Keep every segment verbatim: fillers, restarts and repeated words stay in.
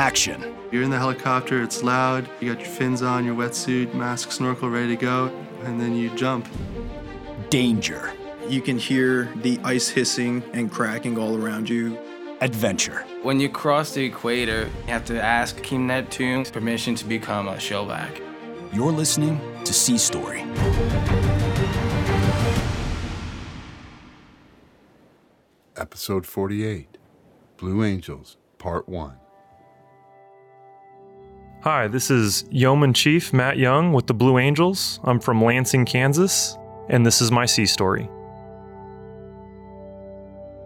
action. You're in the helicopter, it's loud, you got your fins on, your wetsuit, mask, snorkel, ready to go, and then you jump. Danger. You can hear the ice hissing and cracking all around you. Adventure. When you cross the equator, you have to ask King Neptune's permission to become a shellback. You're listening to Sea Story. Episode forty-eight, Blue Angels, Part one. Hi, this is Yeoman Chief Matt Young with the Blue Angels. I'm from Lansing, Kansas, and this is my Sea Story.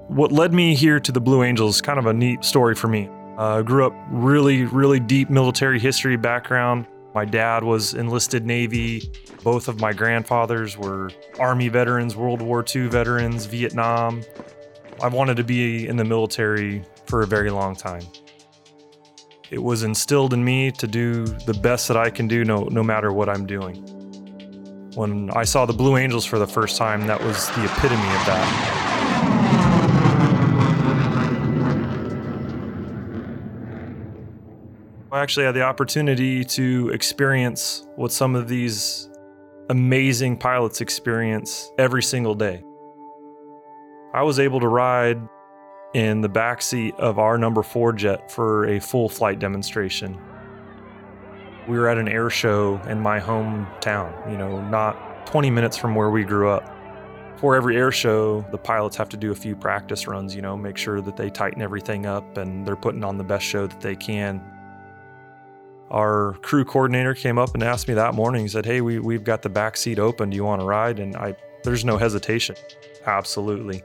What led me here to the Blue Angels is kind of a neat story for me. I uh, grew up really, really deep military history background. My dad was enlisted Navy. Both of my grandfathers were Army veterans, World War Two veterans, Vietnam. I wanted to be in the military for a very long time. It was instilled in me to do the best that I can do no, no matter what I'm doing. When I saw the Blue Angels for the first time, that was the epitome of that. I actually had the opportunity to experience what some of these amazing pilots experience every single day. I was able to ride in the backseat of our number four jet for a full flight demonstration. We were at an air show in my hometown, you know, not twenty minutes from where we grew up. For every air show, the pilots have to do a few practice runs, you know, make sure that they tighten everything up and they're putting on the best show that they can. Our crew coordinator came up and asked me that morning, he said, hey, we, we've got the back seat open. Do you want to ride? And I, there's no hesitation. Absolutely.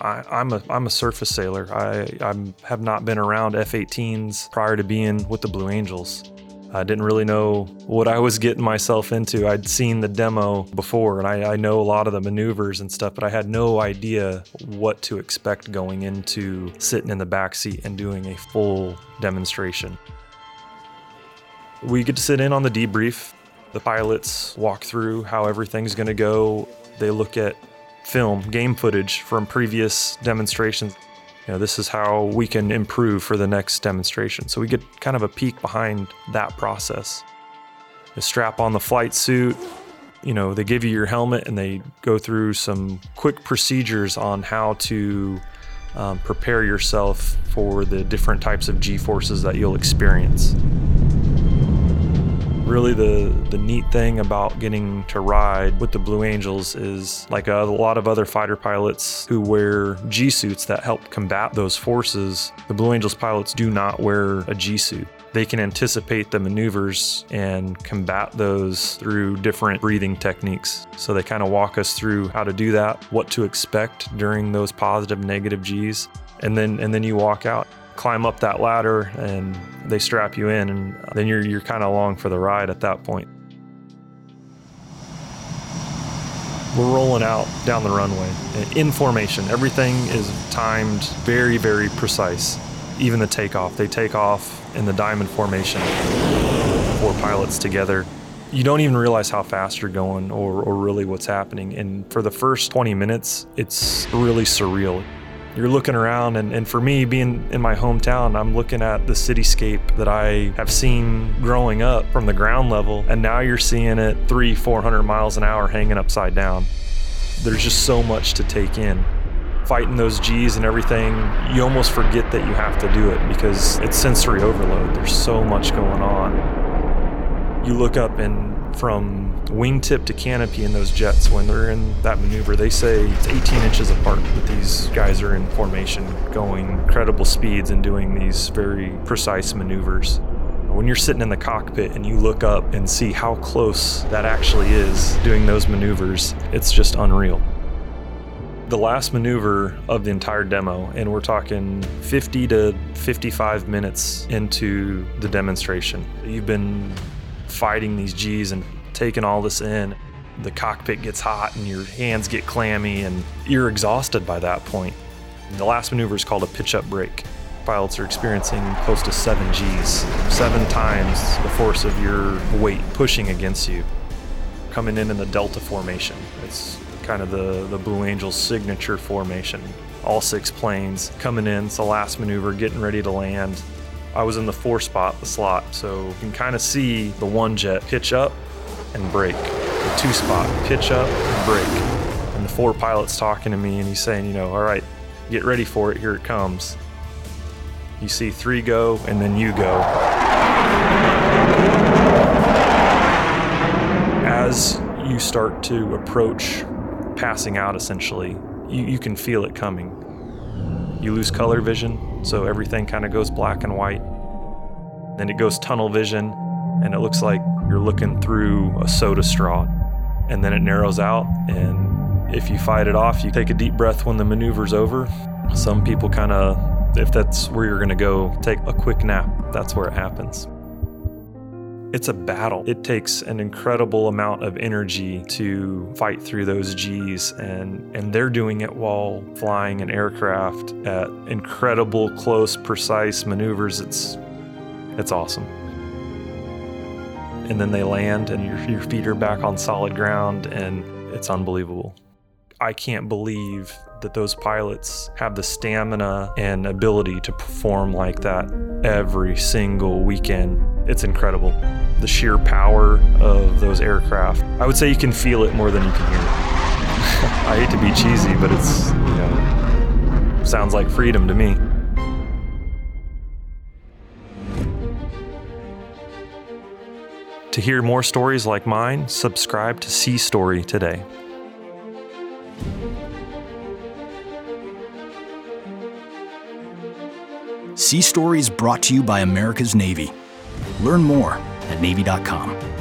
I, I'm a I'm a surface sailor. I I'm, have not been around F eighteens prior to being with the Blue Angels. I didn't really know what I was getting myself into. I'd seen the demo before, and I, I know a lot of the maneuvers and stuff, but I had no idea what to expect going into sitting in the back seat and doing a full demonstration. We get to sit in on the debrief. The pilots walk through how everything's gonna go. They look at film, game footage from previous demonstrations. You know, this is how we can improve for the next demonstration. So we get kind of a peek behind that process. They strap on the flight suit. You know, they give you your helmet and they go through some quick procedures on how to um, prepare yourself for the different types of G-forces that you'll experience. Really the, the neat thing about getting to ride with the Blue Angels is, like a, a lot of other fighter pilots who wear G-suits that help combat those forces, the Blue Angels pilots do not wear a G-suit. They can anticipate the maneuvers and combat those through different breathing techniques. So they kind of walk us through how to do that, what to expect during those positive, negative Gs, and then and then you walk out. Climb up that ladder and they strap you in, and then you're you're kind of along for the ride at that point. We're rolling out down the runway in formation. Everything is timed very, very precise. Even the takeoff. They take off in the diamond formation. Four pilots together. You don't even realize how fast you're going or, or really what's happening. And for the first twenty minutes, it's really surreal. You're looking around, and, and for me, being in my hometown, I'm looking at the cityscape that I have seen growing up from the ground level, and now you're seeing it three, four hundred miles an hour hanging upside down. There's just so much to take in. Fighting those Gs and everything, you almost forget that you have to do it because it's sensory overload. There's so much going on. You look up and from wingtip to canopy in those jets, when they're in that maneuver, they say it's eighteen inches apart, but these guys are in formation going incredible speeds and doing these very precise maneuvers. When you're sitting in the cockpit and you look up and see how close that actually is doing those maneuvers, it's just unreal. The last maneuver of the entire demo, and we're talking fifty to fifty-five minutes into the demonstration. You've been fighting these Gs and taking all this in, the cockpit gets hot and your hands get clammy and you're exhausted by that point. The last maneuver is called a pitch-up break. Pilots are experiencing close to seven Gs, seven times the force of your weight pushing against you. Coming in in the Delta formation, it's kind of the, the Blue Angels' signature formation. All six planes coming in, it's the last maneuver, getting ready to land. I was in the four spot, the slot, so you can kind of see the one jet pitch up and break. The two spot, pitch up and break. And the four pilot's talking to me and he's saying, you know, all right, get ready for it, here it comes. You see three go and then you go. As you start to approach passing out, essentially, you, you can feel it coming. You lose color vision, so everything kind of goes black and white. Then it goes tunnel vision, and it looks like you're looking through a soda straw. And then it narrows out, and if you fight it off, you take a deep breath when the maneuver's over. Some people kind of, if that's where you're gonna go, take a quick nap. That's where it happens. It's a battle. It takes an incredible amount of energy to fight through those G's, and, and they're doing it while flying an aircraft at incredible, close, precise maneuvers. It's it's awesome. And then they land and your, your feet are back on solid ground, and it's unbelievable. I can't believe that those pilots have the stamina and ability to perform like that every single weekend. It's incredible. The sheer power of those aircraft. I would say you can feel it more than you can hear it. I hate to be cheesy, but it's, you know, sounds like freedom to me. To hear more stories like mine, subscribe to Sea Story today. Sea Story is brought to you by America's Navy. Learn more at Navy dot com.